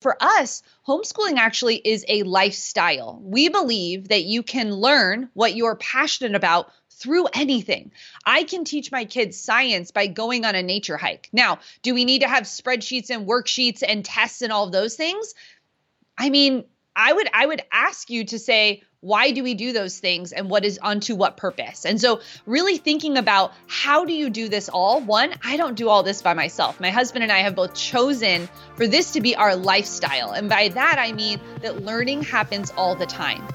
For us, homeschooling actually is a lifestyle. We believe that you can learn what you're passionate about through anything. I can teach my kids science by going on a nature hike. Now, do we need to have spreadsheets and worksheets and tests and all of those things? I mean, I would ask you to say, why do we do those things and what is unto what purpose? And so really thinking about how do you do this all? One, I don't do all this by myself. My husband and I have both chosen for this to be our lifestyle. And by that, I mean that learning happens all the time.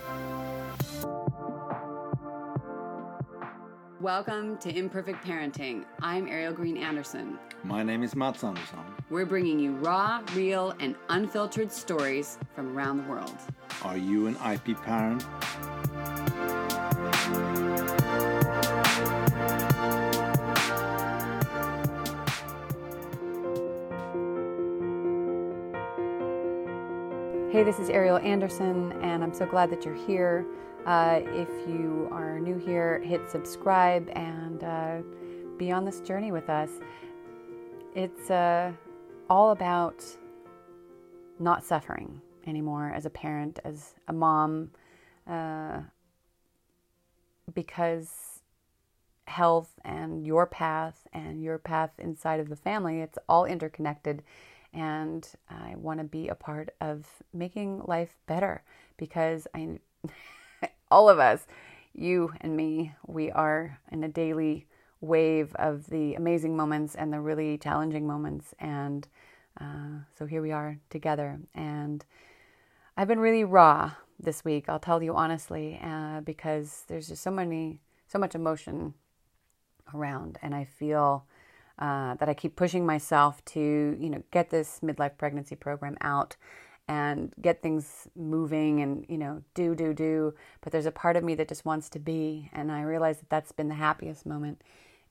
Welcome to Imperfect Parenting. I'm Ariel Green Anderson. My name is Mats Anderson. We're bringing you raw, real, and unfiltered stories from around the world. Are you an IP parent? Hey, this is Ariel Anderson, and I'm so glad that you're here. If you are new here, hit subscribe and be on this journey with us. It's all about not suffering anymore as a parent, as a mom, because health and your path inside of the family, it's all interconnected. And I want to be a part of making life better because all of us, you and me, we are in a daily wave of the amazing moments and the really challenging moments. And so here we are together. And I've been really raw this week, I'll tell you honestly, because there's just so much emotion around. And I feel that I keep pushing myself to, get this midlife pregnancy program out and get things moving and, do. But there's a part of me that just wants to be. And I realize that that's been the happiest moment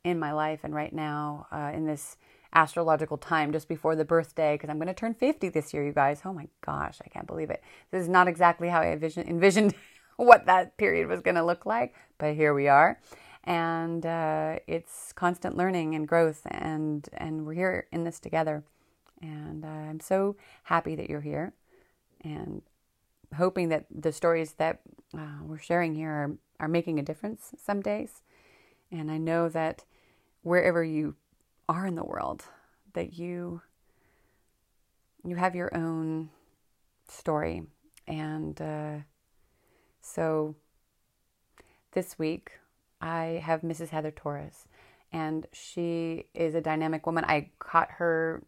in my life. And right now, in this astrological time, just before the birthday, because I'm going to turn 50 this year, you guys. Oh my gosh, I can't believe it. This is not exactly how I envisioned what that period was going to look like. But here we are. And it's constant learning and growth. And we're here in this together. And I'm so happy that you're here. And hoping that the stories that we're sharing here are making a difference some days. And I know that wherever you are in the world, that you have your own story. And so this week, I have Mrs. Heather Torres. And she is a dynamic woman. I caught her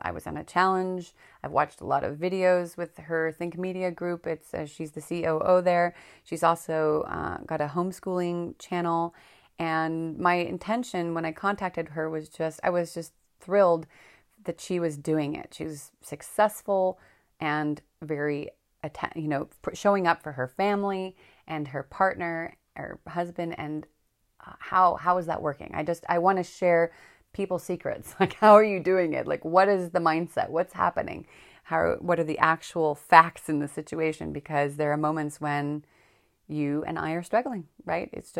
I was on a challenge. I've watched a lot of videos with her Think Media group. She's the COO there. She's also got a homeschooling channel. And my intention when I contacted her was I was just thrilled that she was doing it. She was successful and very, showing up for her family and her partner, her husband, and how is that working? I want to share people's secrets. Like, how are you doing it? Like, what is the mindset? What's happening? What are the actual facts in the situation? Because there are moments when you and I are struggling, right? It's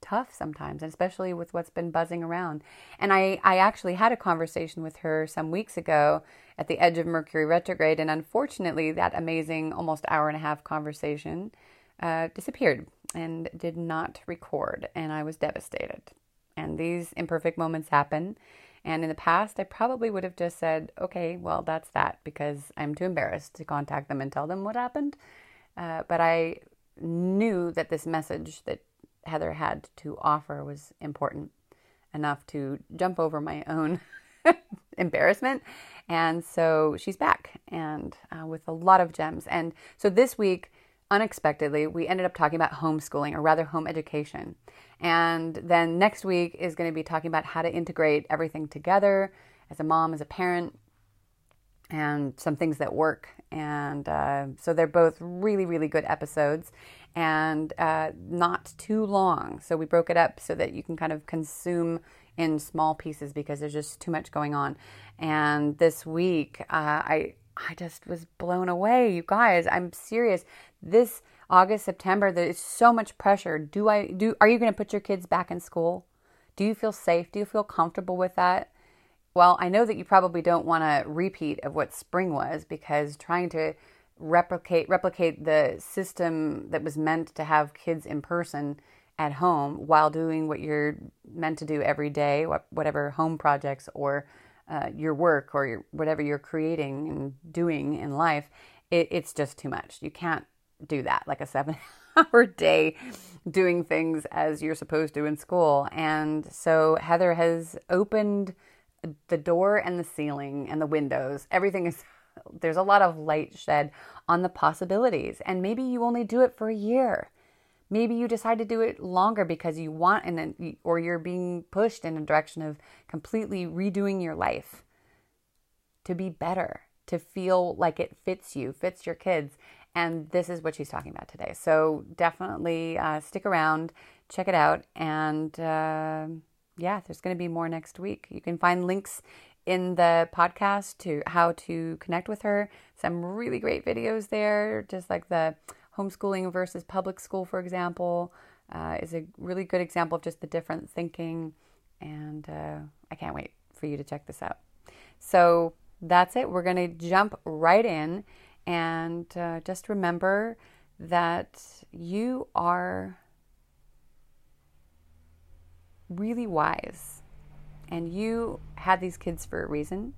tough sometimes, especially with what's been buzzing around. And I actually had a conversation with her some weeks ago at the edge of Mercury Retrograde. And unfortunately, that amazing almost hour and a half conversation disappeared and did not record, and I was devastated. And these imperfect moments happen, and in the past I probably would have just said, okay, well, that's that, because I'm too embarrassed to contact them and tell them what happened. But I knew that this message that Heather had to offer was important enough to jump over my own embarrassment. And so she's back, and with a lot of gems. And so this week, unexpectedly, we ended up talking about homeschooling, or rather home education. And then next week is going to be talking about how to integrate everything together as a mom, as a parent, and some things that work. And so they're both really, really good episodes and not too long. So we broke it up so that you can kind of consume in small pieces because there's just too much going on. And this week, I just was blown away, you guys. I'm serious. This August, September, there's so much pressure. Are you going to put your kids back in school? Do you feel safe? Do you feel comfortable with that? Well, I know that you probably don't want a repeat of what spring was, because trying to replicate the system that was meant to have kids in person at home while doing what you're meant to do every day, whatever home projects or your work or whatever you're creating and doing in life, it's just too much. You can't do that, like a 7-hour day doing things as you're supposed to in school. And so Heather has opened the door and the ceiling and the windows. Everything is, there's a lot of light shed on the possibilities. And maybe you only do it for a year. Maybe you decide to do it longer because you want, or you're being pushed in a direction of completely redoing your life to be better, to feel like it fits you, fits your kids. And this is what she's talking about today. So definitely stick around, check it out. And there's going to be more next week. You can find links in the podcast to how to connect with her. Some really great videos there, just like the homeschooling versus public school, for example, is a really good example of just the different thinking. And I can't wait for you to check this out. So that's it. We're going to jump right in. And just remember that you are really wise. And you had these kids for a reason.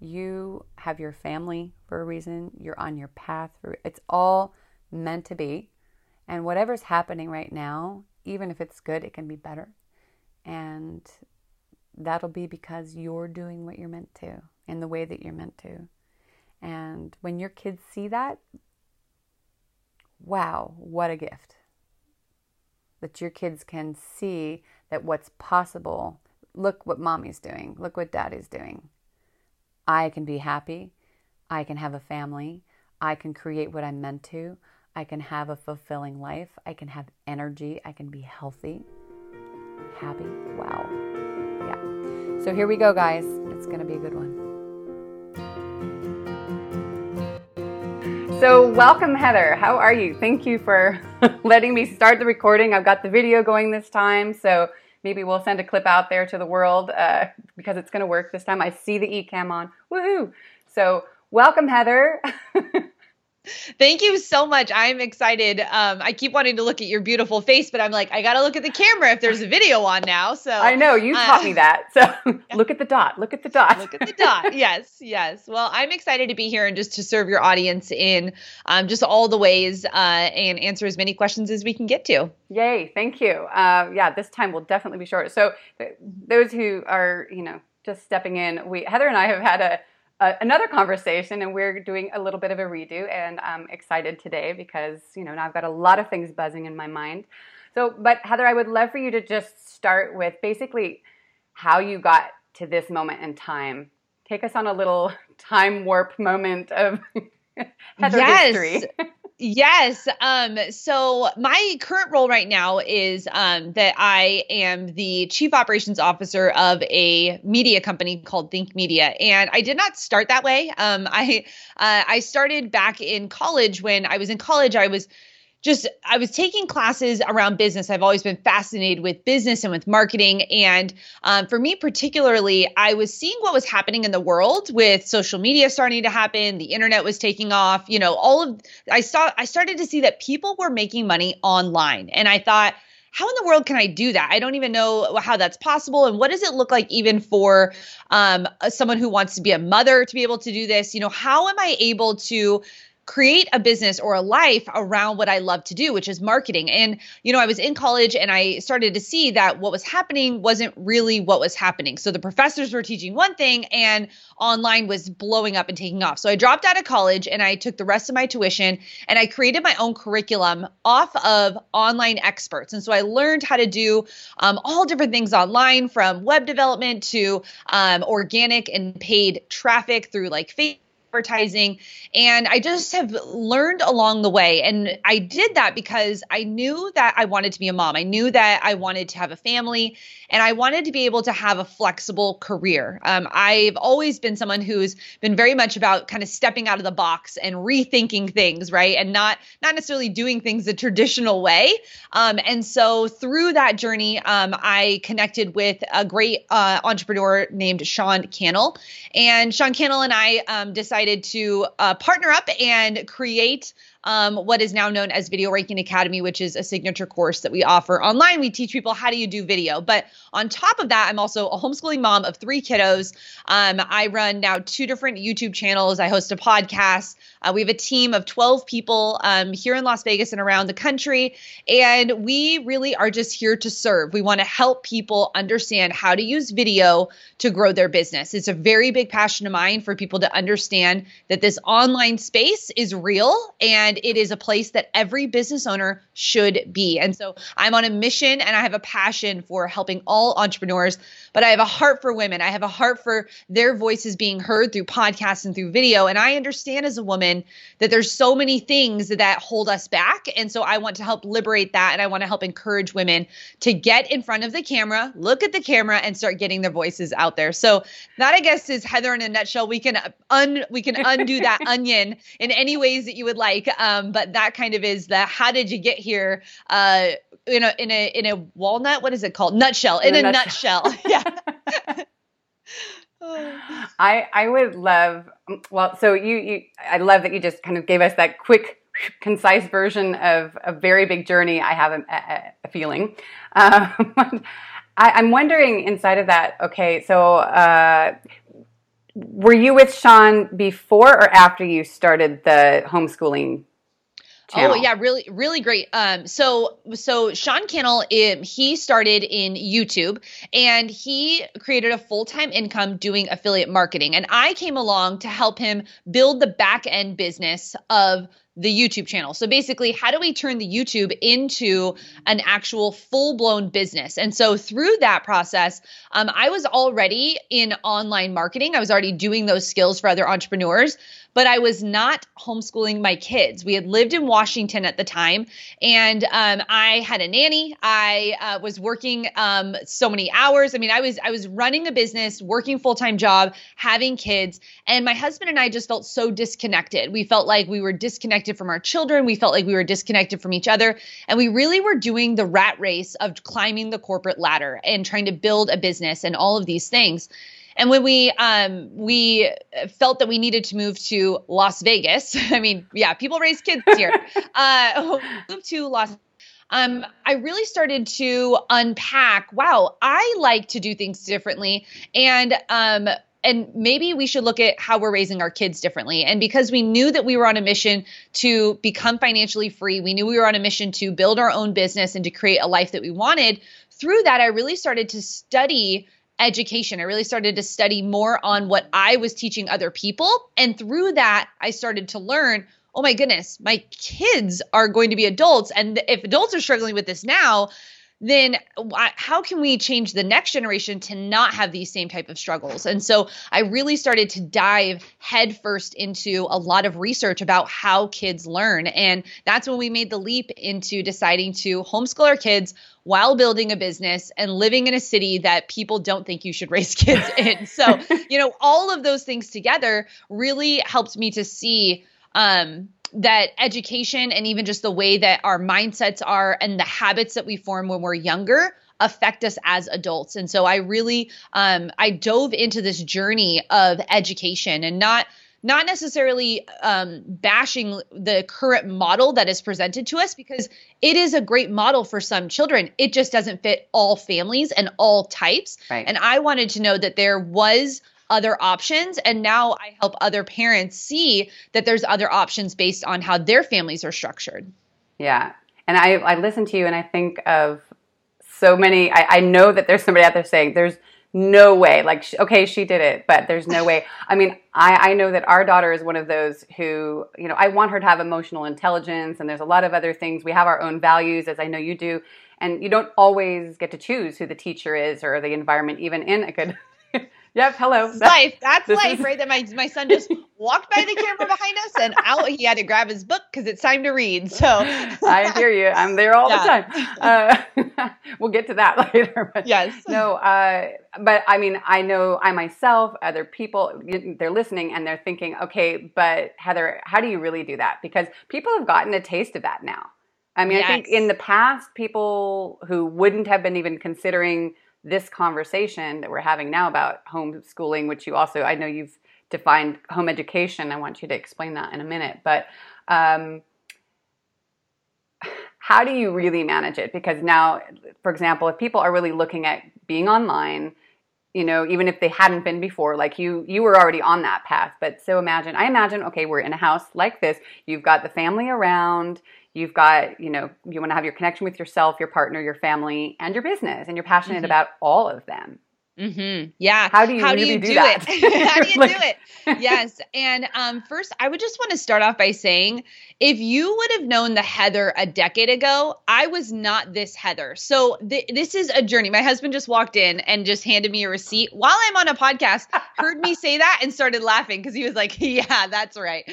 You have your family for a reason. You're on your path. It's all meant to be. And whatever's happening right now, even if it's good, it can be better. And that'll be because you're doing what you're meant to in the way that you're meant to. And when your kids see that, wow, what a gift. That your kids can see that what's possible. Look what mommy's doing. Look what daddy's doing. I can be happy. I can have a family. I can create what I'm meant to. I can have a fulfilling life. I can have energy. I can be healthy, happy. Wow. Yeah. So here we go, guys. It's going to be a good one. So welcome, Heather. How are you? Thank you for letting me start the recording. I've got the video going this time, so maybe we'll send a clip out there to the world because it's going to work this time. I see the Ecamm on. Woohoo! So welcome, Heather. Thank you so much. I'm excited. I keep wanting to look at your beautiful face, but I'm like, I got to look at the camera if there's a video on now. So I know you taught me that. So look at the dot, look at the dot, look at the dot. Yes. Yes. Well, I'm excited to be here and just to serve your audience in just all the ways and answer as many questions as we can get to. Yay. Thank you. This time will definitely be short. So those who are, just stepping in, Heather and I have had another conversation, and we're doing a little bit of a redo, and I'm excited today because, now I've got a lot of things buzzing in my mind. So, but Heather, I would love for you to just start with basically how you got to this moment in time. Take us on a little time warp moment of Heather history. Yes. So my current role right now is that I am the chief operations officer of a media company called Think Media. And I did not start that way. I started back in college. When I was in college, I was taking classes around business. I've always been fascinated with business and with marketing. And for me particularly, I was seeing what was happening in the world with social media starting to happen. The internet was taking off. I started to see that people were making money online. And I thought, how in the world can I do that? I don't even know how that's possible. And what does it look like even for someone who wants to be a mother to be able to do this? How am I able to create a business or a life around what I love to do, which is marketing? And, I was in college and I started to see that what was happening wasn't really what was happening. So the professors were teaching one thing and online was blowing up and taking off. So I dropped out of college and I took the rest of my tuition and I created my own curriculum off of online experts. And so I learned how to do all different things online, from web development to organic and paid traffic through like Facebook advertising. And I just have learned along the way. And I did that because I knew that I wanted to be a mom. I knew that I wanted to have a family and I wanted to be able to have a flexible career. I've always been someone who's been very much about kind of stepping out of the box and rethinking things, right? And not necessarily doing things the traditional way. And so through that journey, I connected with a great entrepreneur named Sean Cannell. And Sean Cannell and I decided to partner up and create what is now known as Video Ranking Academy, which is a signature course that we offer online. We teach people how do you do video. But on top of that, I'm also a homeschooling mom of 3 kiddos. I run now 2 different YouTube channels. I host a podcast. We have a team of 12 people here in Las Vegas and around the country. And we really are just here to serve. We want to help people understand how to use video to grow their business. It's a very big passion of mine for people to understand that this online space is real and it is a place that every business owner should be. And so I'm on a mission and I have a passion for helping all entrepreneurs, but I have a heart for women. I have a heart for their voices being heard through podcasts and through video. And I understand as a woman that there's so many things that hold us back. And so I want to help liberate that. And I want to help encourage women to get in front of the camera, look at the camera and start getting their voices out there. So that I guess is Heather in a nutshell. We can undo that onion in any ways that you would like. But that kind of is the how did you get here in a walnut? What is it called? Nutshell. In a nutshell. Yeah. I would love. Well, so I love that you just kind of gave us that quick, concise version of a very big journey. I have a feeling. I'm wondering inside of that. Okay, so. Were you with Sean before or after you started the homeschooling channel? Oh yeah, really, really great. So Sean Cannell, he started in YouTube and he created a full-time income doing affiliate marketing. And I came along to help him build the back-end business of the YouTube channel. So basically, how do we turn the YouTube into an actual full-blown business? And so through that process, I was already in online marketing. I was already doing those skills for other entrepreneurs, but I was not homeschooling my kids. We had lived in Washington at the time, and I had a nanny. I was working so many hours. I mean, I was running a business, working full-time job, having kids, and my husband and I just felt so disconnected. We felt like we were disconnected from our children. We felt like we were disconnected from each other. And we really were doing the rat race of climbing the corporate ladder and trying to build a business and all of these things. And when we felt that we needed to move to Las Vegas, I mean, yeah, people raise kids here, move to Las Vegas. I really started to unpack, wow, I like to do things differently. And maybe we should look at how we're raising our kids differently. And because we knew that we were on a mission to become financially free, we knew we were on a mission to build our own business and to create a life that we wanted. Through that, I really started to study education. I really started to study more on what I was teaching other people. And through that, I started to learn, oh my goodness, my kids are going to be adults. And if adults are struggling with this now, then how can we change the next generation to not have these same type of struggles? And so I really started to dive headfirst into a lot of research about how kids learn. And that's when we made the leap into deciding to homeschool our kids while building a business and living in a city that people don't think you should raise kids in. So, all of those things together really helped me to see that education and even just the way that our mindsets are and the habits that we form when we're younger affect us as adults. And so I really, I dove into this journey of education and not necessarily bashing the current model that is presented to us because it is a great model for some children. It just doesn't fit all families and all types. Right. And I wanted to know that there was other options. And now I help other parents see that there's other options based on how their families are structured. Yeah. And I listen to you and I think of so many, I know that there's somebody out there saying there's no way, like, okay, she did it, but there's no way. I mean, I know that our daughter is one of those who, I want her to have emotional intelligence and there's a lot of other things. We have our own values, as I know you do. And you don't always get to choose who the teacher is or the environment, even in a good Yep. Hello. Life. That's life, right? That my son just walked by the camera behind us and out. He had to grab his book because it's time to read. So I hear you. I'm there all the time. We'll get to that later. But yes. No. But I mean, I know I myself, other people, they're listening and they're thinking, okay, but Heather, how do you really do that? Because people have gotten a taste of that now. I mean, yes. I think in the past, people who wouldn't have been even considering this conversation that we're having now about homeschooling, which you also, I know you've defined home education. I want you to explain that in a minute, but how do you really manage it? Because now, for example, if people are really looking at being online, you know, even if they hadn't been before, like you were already on that path. But so I imagine, okay, we're in a house like this, you've got the family around, you've got, you know, you want to have your connection with yourself, your partner, your family, and your business, and you're passionate mm-hmm. about all of them. Mm-hmm. Yeah. How do you do that? How do you do it? Yes. And first, I would just want to start off by saying, if you would have known the Heather a decade ago, I was not this Heather. So this is a journey. My husband just walked in and just handed me a receipt while I'm on a podcast, heard me say that and started laughing because he was like, yeah, that's right.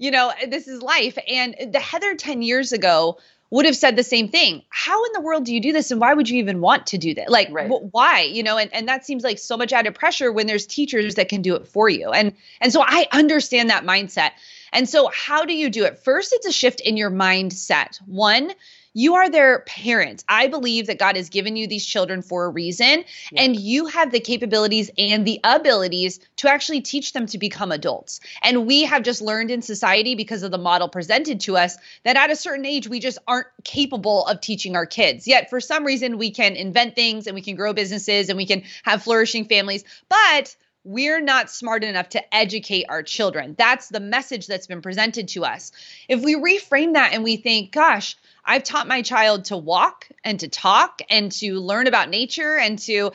You know, this is life. And the Heather 10 years ago would have said the same thing. How in the world do you do this? And why would you even want to do that? Like, right. Why? You know, and that seems like so much added pressure when there's teachers that can do it for you. And so I understand that mindset. And so how do you do it? First, it's a shift in your mindset. One, you are their parent. I believe that God has given you these children for a reason, yeah. and you have the capabilities and the abilities to actually teach them to become adults. And we have just learned in society because of the model presented to us that at a certain age, we just aren't capable of teaching our kids. Yet for some reason, we can invent things and we can grow businesses and we can have flourishing families, but we're not smart enough to educate our children. That's the message that's been presented to us. If we reframe that and we think, gosh, I've taught my child to walk and to talk and to learn about nature and to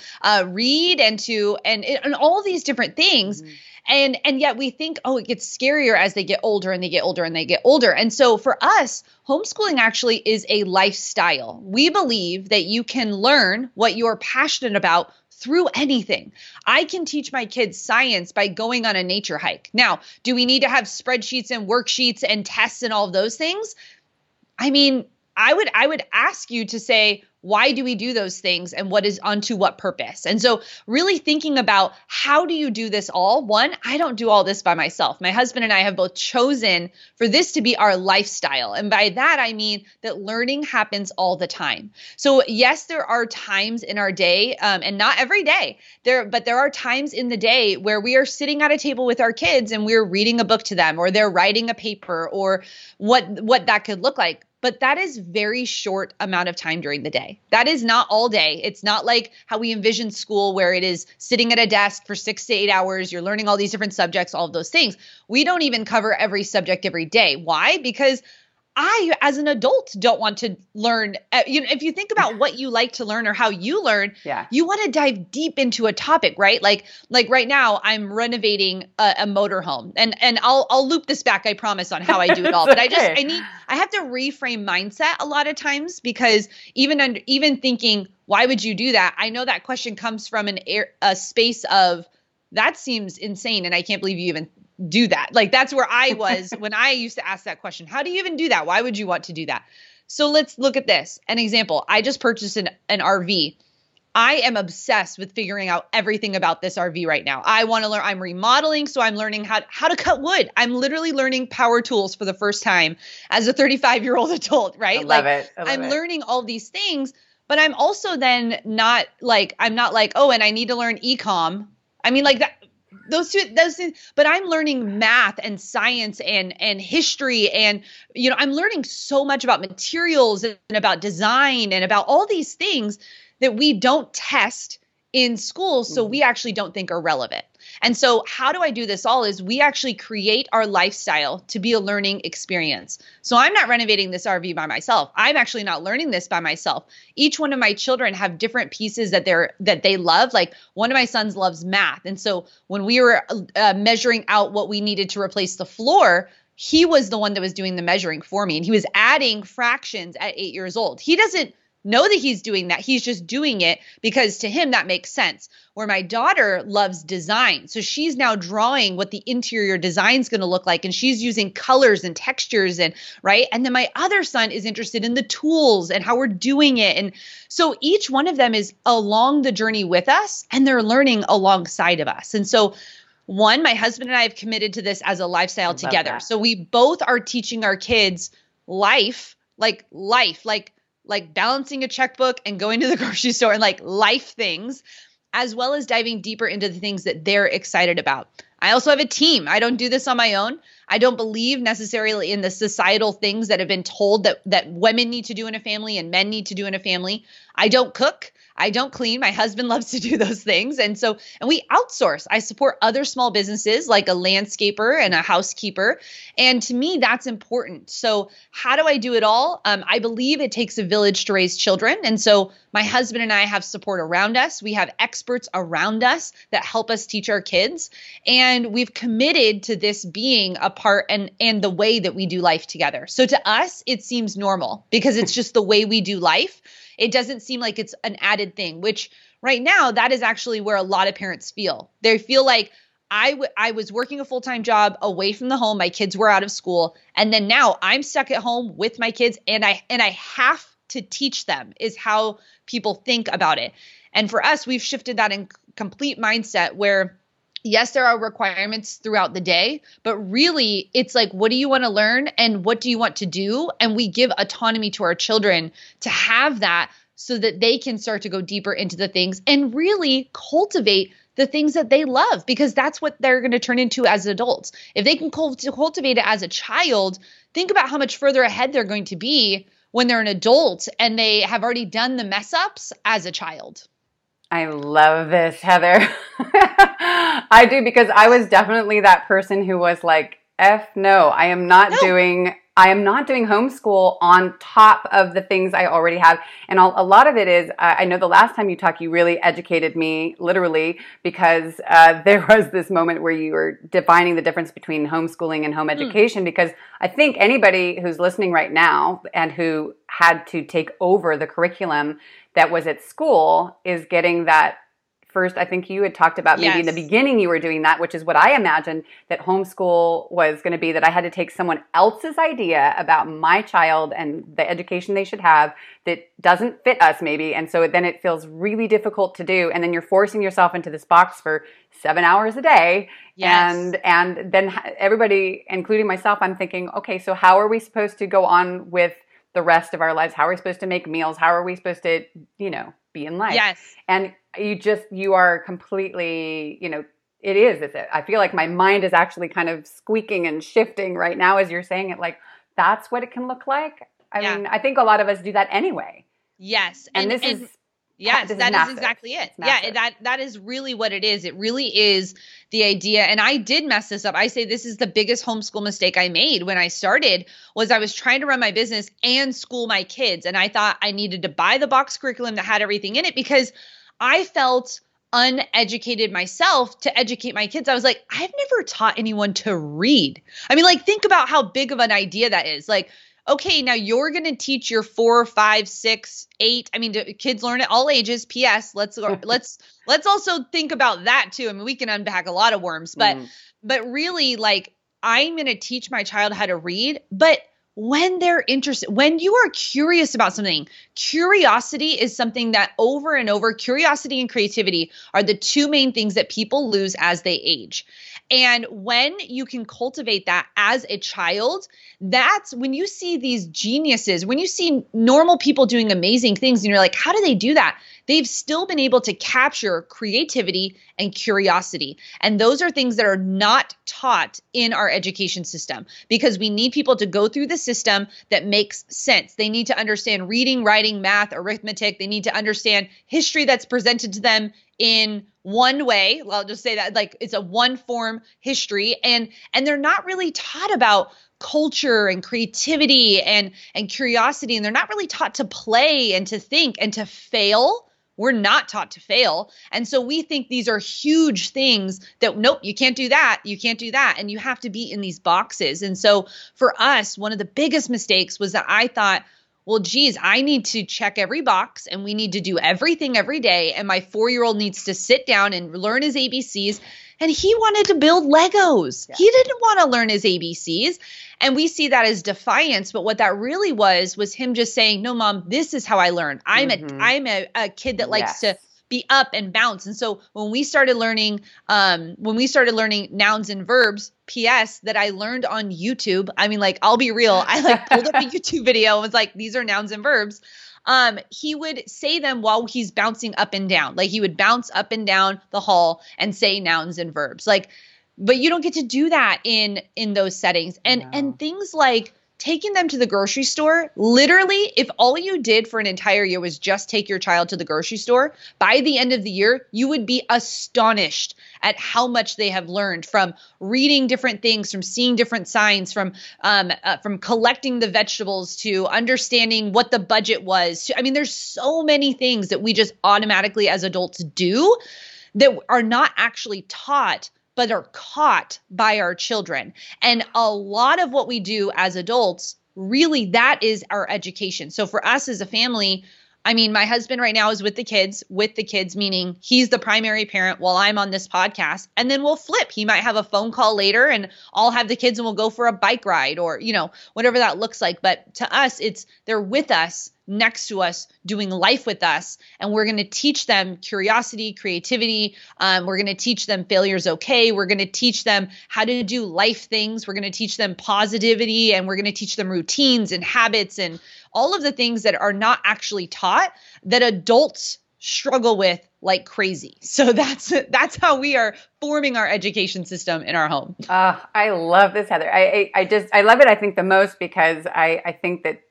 read and to and all these different things. Mm-hmm. And yet we think, oh, it gets scarier as they get older and they get older and they get older. And so for us, homeschooling actually is a lifestyle. We believe that you can learn what you're passionate about through anything. I can teach my kids science by going on a nature hike. Now, do we need to have spreadsheets and worksheets and tests and all of those things? I mean, I would ask you to say, why do we do those things and what is unto what purpose? And so really thinking about how do you do this all? One, I don't do all this by myself. My husband and I have both chosen for this to be our lifestyle. And by that, I mean that learning happens all the time. So yes, there are times in our day and not every day but there are times in the day where we are sitting at a table with our kids and we're reading a book to them or they're writing a paper or what that could look like. But that is very short amount of time during the day. That is not all day. It's not like how we envision school where it is sitting at a desk for 6 to 8 hours. You're learning all these different subjects, all of those things. We don't even cover every subject every day. Why? Because I, as an adult, don't want to learn. You know, if you think about what you like to learn or how you learn, yeah. you want to dive deep into a topic, right? Like right now, I'm renovating a motorhome, and I'll loop this back, I promise, on how I do it all. But okay. I have to reframe mindset a lot of times because even thinking, why would you do that? I know that question comes from a space of that seems insane, and I can't believe you even do that. Like that's where I was when I used to ask that question. How do you even do that? Why would you want to do that? So let's look at this. An example, I just purchased an RV. I am obsessed with figuring out everything about this RV right now. I want to learn. I'm remodeling. So I'm learning how to cut wood. I'm literally learning power tools for the first time as a 35-year-old adult, right? I love it. I'm learning all these things, but I'm also then not like, oh, and I need to learn Ecamm. I mean, like that. Those two, but I'm learning math and science and history and, you know, I'm learning so much about materials and about design and about all these things that we don't test in school. So we actually don't think are relevant. And so how do I do this all is we actually create our lifestyle to be a learning experience. So I'm not renovating this RV by myself. I'm actually not learning this by myself. Each one of my children have different pieces that they love. Like one of my sons loves math. And so when we were measuring out what we needed to replace the floor, he was the one that was doing the measuring for me. And he was adding fractions at 8 years old. He doesn't know that he's doing that. He's just doing it because to him that makes sense. Where my daughter loves design. So she's now drawing what the interior design is going to look like. And she's using colors and textures and right. And then my other son is interested in the tools and how we're doing it. And so each one of them is along the journey with us and they're learning alongside of us. And so one, my husband and I have committed to this as a lifestyle together. That. So we both are teaching our kids life, like balancing a checkbook and going to the grocery store and like life things, as well as diving deeper into the things that they're excited about. I also have a team. I don't do this on my own. I don't believe necessarily in the societal things that have been told that women need to do in a family and men need to do in a family. I don't cook. I don't clean. My husband loves to do those things. And we outsource. I support other small businesses like a landscaper and a housekeeper. And to me, that's important. So how do I do it all? I believe it takes a village to raise children. And so my husband and I have support around us. We have experts around us that help us teach our kids. And we've committed to this being a part and the way that we do life together. So to us, it seems normal because it's just the way we do life. It doesn't seem like it's an added thing, which right now that is actually where a lot of parents feel. They feel like I was working a full-time job away from the home. My kids were out of school. And then now I'm stuck at home with my kids and I have to teach them is how people think about it. And for us, we've shifted that in complete mindset where yes, there are requirements throughout the day, but really it's like, what do you want to learn and what do you want to do? And we give autonomy to our children to have that so that they can start to go deeper into the things and really cultivate the things that they love, because that's what they're going to turn into as adults. If they can cultivate it as a child, think about how much further ahead they're going to be when they're an adult and they have already done the mess ups as a child. I love this, Heather. I do, because I was definitely that person who was like, F no, I am not doing homeschool on top of the things I already have. And a lot of it is, I know the last time you talked, you really educated me, literally, because there was this moment where you were defining the difference between homeschooling and home education, because I think anybody who's listening right now and who had to take over the curriculum that was at school is getting that. First, I think you had talked about maybe in the beginning you were doing that, which is what I imagined that homeschool was going to be, that I had to take someone else's idea about my child and the education they should have that doesn't fit us maybe. And so then it feels really difficult to do. And then you're forcing yourself into this box for 7 hours a day. Yes. And then everybody, including myself, I'm thinking, okay, so how are we supposed to go on with the rest of our lives? How are we supposed to make meals? How are we supposed to, be in life? Yes. And you are completely, it is. I feel like my mind is actually kind of squeaking and shifting right now as you're saying it, like that's what it can look like. I mean, I think a lot of us do that anyway. Yes. This is exactly it. Yeah. That is really what it is. It really is the idea. And I did mess this up. I say this is the biggest homeschool mistake I made when I started was I was trying to run my business and school my kids. And I thought I needed to buy the box curriculum that had everything in it because I felt uneducated myself to educate my kids. I was like, I've never taught anyone to read. I mean, like, think about how big of an idea that is. Like, okay, now you're going to teach your 4, 5, 6, 8. I mean, kids learn at all ages. P.S. Let's also think about that too. I mean, we can unpack a lot of worms, but really, like, I'm going to teach my child how to read, but when they're interested, when you are curious about something, curiosity is something that over and over, curiosity and creativity are the two main things that people lose as they age. And when you can cultivate that as a child, that's when you see these geniuses, when you see normal people doing amazing things and you're like, how do they do that? They've still been able to capture creativity and curiosity. And those are things that are not taught in our education system because we need people to go through the system that makes sense. They need to understand reading, writing, math, arithmetic. They need to understand history that's presented to them in one way. Well, I'll just say that, like, it's a one form history and they're not really taught about culture and creativity and curiosity. And they're not really taught to play and to think and to fail. We're not taught to fail. And so we think these are huge things that, nope, you can't do that. You can't do that. And you have to be in these boxes. And so for us, one of the biggest mistakes was that I thought well, geez, I need to check every box and we need to do everything every day. And my 4-year-old needs to sit down and learn his ABCs. And he wanted to build Legos. Yeah. He didn't want to learn his ABCs. And we see that as defiance. But what that really was him just saying, no, Mom, this is how I learn. I'm a kid that likes to be up and bounce. And so when we started learning nouns and verbs, PS that I learned on YouTube, I mean, like, I'll be real. I pulled up a YouTube video and was like, these are nouns and verbs. He would say them while he's bouncing up and down. Like, he would bounce up and down the hall and say nouns and verbs. Like, but you don't get to do that in those settings. And things like taking them to the grocery store. Literally, if all you did for an entire year was just take your child to the grocery store, by the end of the year, you would be astonished at how much they have learned from reading different things, from seeing different signs, from collecting the vegetables, to understanding what the budget was. I mean, there's so many things that we just automatically as adults do that are not actually taught, but are caught by our children. And a lot of what we do as adults, really, that is our education. So for us as a family, I mean, my husband right now is with the kids, meaning he's the primary parent while I'm on this podcast, and then we'll flip. He might have a phone call later and I'll have the kids and we'll go for a bike ride or, you know, whatever that looks like. But to us, it's, they're with us, next to us, doing life with us. And we're going to teach them curiosity, creativity. We're going to teach them failure's okay. We're going to teach them how to do life things. We're going to teach them positivity, and we're going to teach them routines and habits and all of the things that are not actually taught that adults struggle with like crazy. So that's how we are forming our education system in our home. I love this, Heather. I love it. I think the most because I think that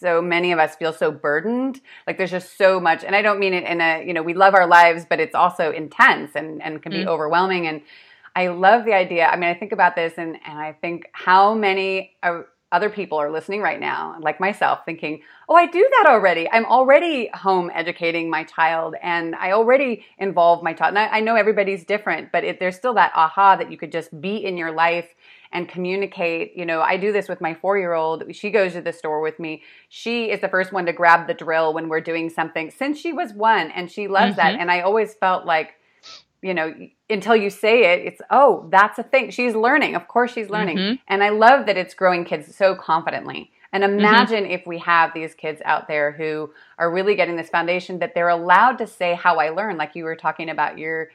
so many of us feel so burdened. Like, there's just so much, and I don't mean it in a, you know, we love our lives, but it's also intense and can be overwhelming. And I love the idea. I mean, I think about this and I think how many other people are listening right now, like myself, thinking, oh, I do that already. I'm already home educating my child, and I already involve my child. And I know everybody's different, but there's still that aha that you could just be in your life and communicate. You know, I do this with my 4-year-old. She goes to the store with me. She is the first one to grab the drill when we're doing something since she was 1, and she loves that. And I always felt like, you know, until you say it, it's, oh, that's a thing. She's learning. Of course she's learning. And I love that it's growing kids so confidently. And imagine if we have these kids out there who are really getting this foundation that they're allowed to say how I learn, like you were talking about your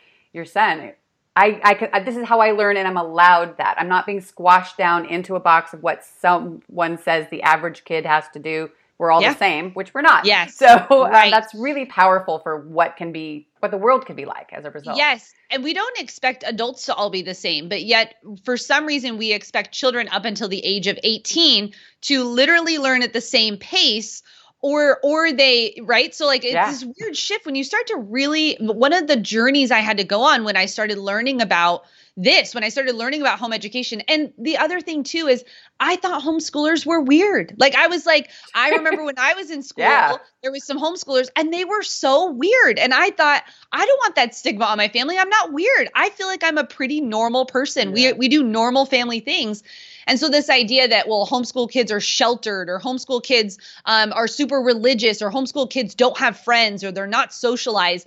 son. This is how I learn, and I'm allowed that. I'm not being squashed down into a box of what someone says the average kid has to do. We're all the same, which we're not. Yes. So that's really powerful for what the world could be like as a result. Yes. And we don't expect adults to all be the same, but yet for some reason we expect children up until the age of 18 to literally learn at the same pace. Or they, right? So like, it's this weird shift when you start to really, one of the journeys I had to go on when I started learning about this, when I started learning about home education. And the other thing too, is I thought homeschoolers were weird. Like, I was like, I remember when I was in school, there was some homeschoolers and they were so weird. And I thought, I don't want that stigma on my family. I'm not weird. I feel like I'm a pretty normal person. We do normal family things. And so this idea that, well, homeschool kids are sheltered, or homeschool kids are super religious, or homeschool kids don't have friends, or they're not socialized.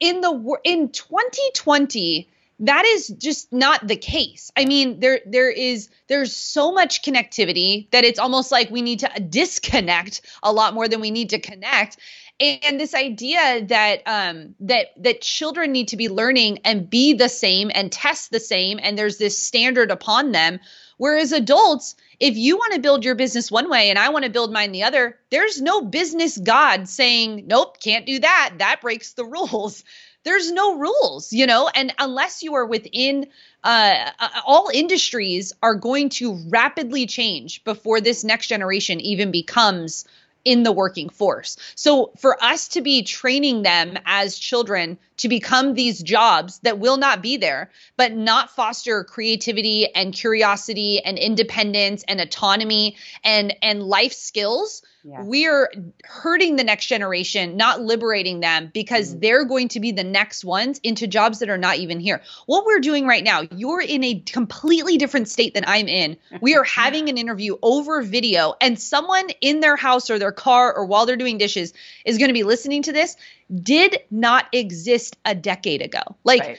In 2020, that is just not the case. I mean, there's so much connectivity that it's almost like we need to disconnect a lot more than we need to connect. And this idea that that children need to be learning and be the same and test the same, and there's this standard upon them. Whereas adults, if you want to build your business one way and I want to build mine the other, there's no business God saying, nope, can't do that. That breaks the rules. There's no rules, you know, and unless you are within all industries are going to rapidly change before this next generation even becomes in the working force. So for us to be training them as children to become these jobs that will not be there, but not foster creativity and curiosity and independence and autonomy and life skills, Yeah. We're hurting the next generation, not liberating them, because they're going to be the next ones into jobs that are not even here. What we're doing right now, you're in a completely different state than I'm in. We are having an interview over video, and someone in their house or their car or while they're doing dishes is going to be listening to this. Did not exist a decade ago. Like, right.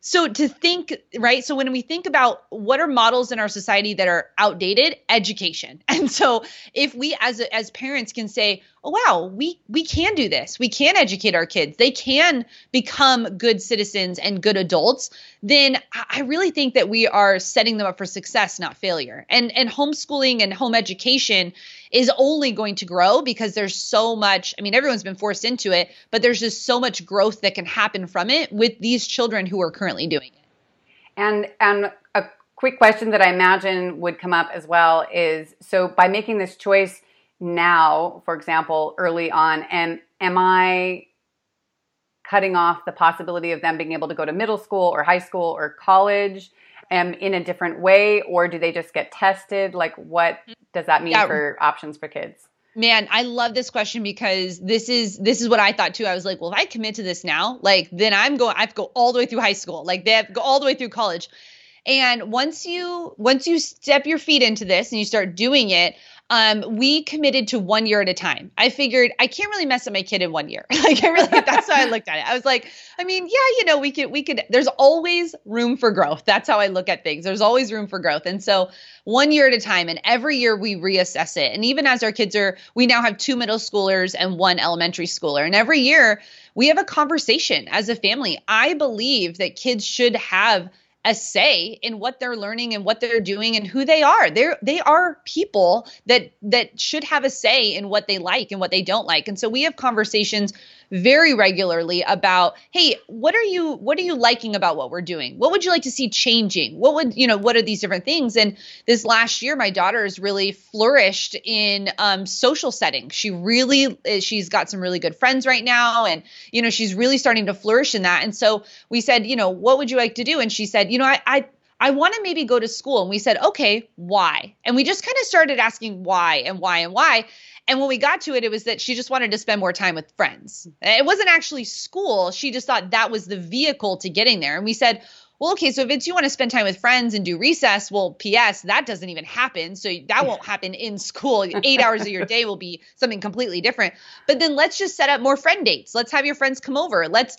So to think, right? So when we think about what are models in our society that are outdated, education. And so if we as parents can say, oh, wow, we can do this. We can educate our kids. They can become good citizens and good adults. Then I really think that we are setting them up for success, not failure. And homeschooling and home education is only going to grow because there's so much, I mean, everyone's been forced into it, but there's just so much growth that can happen from it with these children who are currently doing it. And a quick question that I imagine would come up as well is, so by making this choice now, for example, early on, and am I cutting off the possibility of them being able to go to middle school or high school or college in a different way, or do they just get tested? Like, what does that mean for options for kids? Man, I love this question because this is what I thought too. I was like, well, if I commit to this now, like then I have to go all the way through high school. Like they have to go all the way through college. And once you step your feet into this and you start doing it, we committed to 1 year at a time. I figured I can't really mess up my kid in 1 year. Like I really, that's how I looked at it. I was like, I mean, yeah, you know, we could, there's always room for growth. That's how I look at things. There's always room for growth. And so 1 year at a time, and every year we reassess it. And even as our kids are, we now have 2 middle schoolers and 1 elementary schooler. And every year we have a conversation as a family. I believe that kids should have a say in what they're learning and what they're doing and who they are. They are people that should have a say in what they like and what they don't like. And so we have conversations very regularly about, hey, what are you liking about what we're doing? What would you like to see changing? What are these different things? And this last year, my daughter has really flourished in social settings. She's got some really good friends right now. And, you know, she's really starting to flourish in that. And so we said, you know, what would you like to do? And she said, you know, I want to maybe go to school. And we said, okay, why? And we just kind of started asking why and why and why. And when we got to it, it was that she just wanted to spend more time with friends. It wasn't actually school. She just thought that was the vehicle to getting there. And we said, well, okay, so if it's you want to spend time with friends and do recess, well, P.S., that doesn't even happen. So that won't happen in school. 8 hours of your day will be something completely different. But then let's just set up more friend dates. Let's have your friends come over. Let's,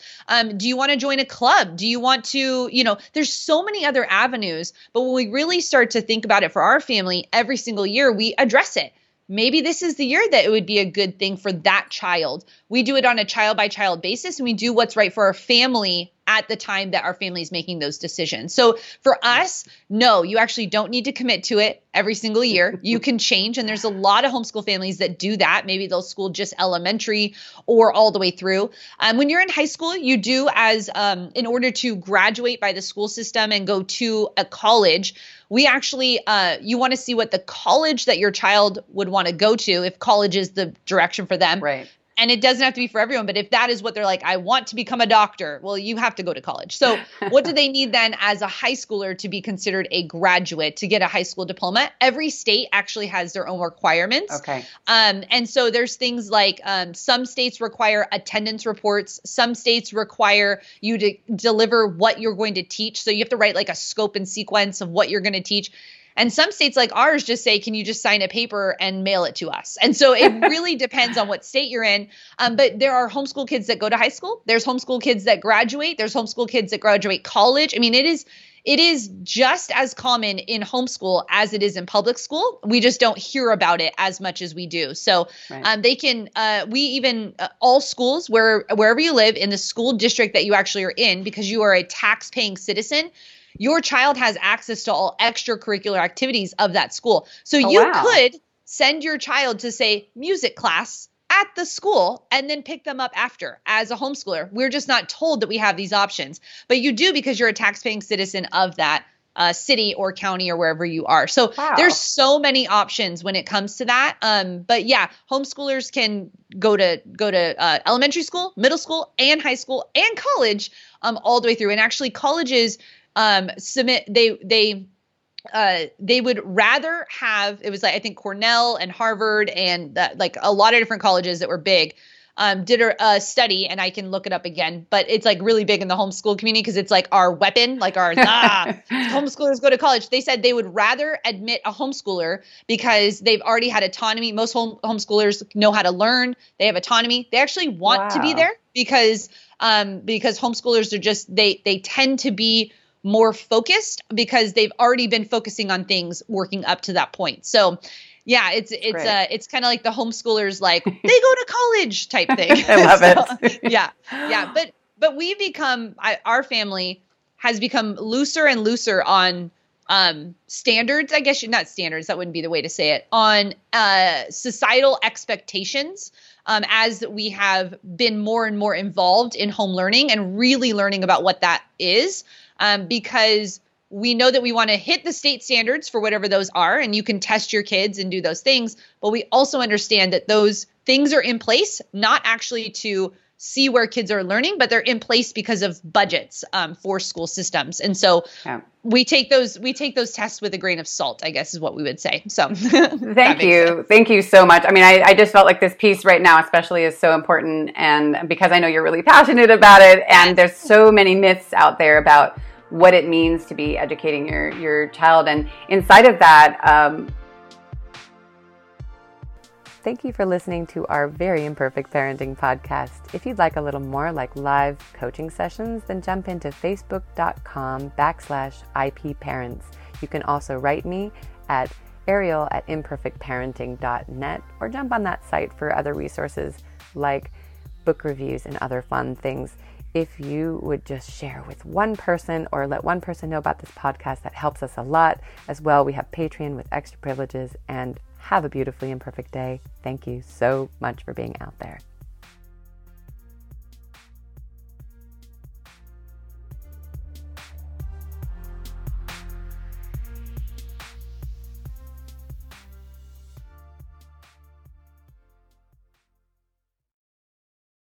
do you want to join a club? Do you want to, you know, there's so many other avenues. But when we really start to think about it for our family, every single year we address it. Maybe this is the year that it would be a good thing for that child. We do it on a child by child basis, and we do what's right for our family at the time that our family is making those decisions. So for us, no, you actually don't need to commit to it every single year. You can change. And there's a lot of homeschool families that do that. Maybe they'll school just elementary or all the way through. When you're in high school, you do as in order to graduate by the school system and go to a college. We actually, you want to see what the college that your child would want to go to, if college is the direction for them. Right. And it doesn't have to be for everyone, but if that is what they're like, I want to become a doctor, well, you have to go to college. So what do they need then as a high schooler to be considered a graduate, to get a high school diploma? Every state actually has their own requirements. Okay. And so there's things like some states require attendance reports. Some states require you to deliver what you're going to teach. So you have to write like a scope and sequence of what you're going to teach. And some states like ours just say, can you just sign a paper and mail it to us? And so it really depends on what state you're in. But there are homeschool kids that go to high school. There's homeschool kids that graduate. There's homeschool kids that graduate college. I mean, it is just as common in homeschool as it is in public school. We just don't hear about it as much as we do. So they can, all schools, wherever you live in the school district that you actually are in, because you are a tax-paying citizen, your child has access to all extracurricular activities of that school. So could send your child to, say, music class at the school and then pick them up after as a homeschooler. We're just not told that we have these options, but you do because you're a taxpaying citizen of that city or county or wherever you are. So there's so many options when it comes to that. But yeah, homeschoolers can go to elementary school, middle school, and high school and college all the way through. And actually colleges – submit, they they would rather have, it was like, I think Cornell and Harvard and like a lot of different colleges that were big, did a study, and I can look it up again, but it's like really big in the homeschool community because it's like our weapon, like our homeschoolers go to college. They said they would rather admit a homeschooler because they've already had autonomy. Most homeschoolers know how to learn. They have autonomy. They actually want to be there because homeschoolers are just, they tend to be more focused because they've already been focusing on things working up to that point. So yeah, it's kind of like the homeschoolers, like they go to college type thing. I love it. Yeah. Yeah. But we become, our family has become looser and looser on, standards, I guess, not standards. That wouldn't be the way to say it, on, societal expectations, as we have been more and more involved in home learning and really learning about what that is, because we know that we want to hit the state standards for whatever those are, and you can test your kids and do those things. But we also understand that those things are in place, not actually to see where kids are learning, but they're in place because of budgets for school systems. And so we take those tests with a grain of salt, I guess is what we would say. So thank you. Sense. Thank you so much. I mean, I just felt like this piece right now, especially, is so important. And because I know you're really passionate about it, and there's so many myths out there about what it means to be educating your child. And inside of that, thank you for listening to our very Imperfect Parenting podcast. If you'd like a little more like live coaching sessions, then jump into facebook.com/IPparents. You can also write me at ariel@imperfectparenting.net or jump on that site for other resources like book reviews and other fun things. If you would just share with one person or let one person know about this podcast, that helps us a lot as well. We have Patreon with extra privileges, and have a beautifully imperfect day. Thank you so much for being out there.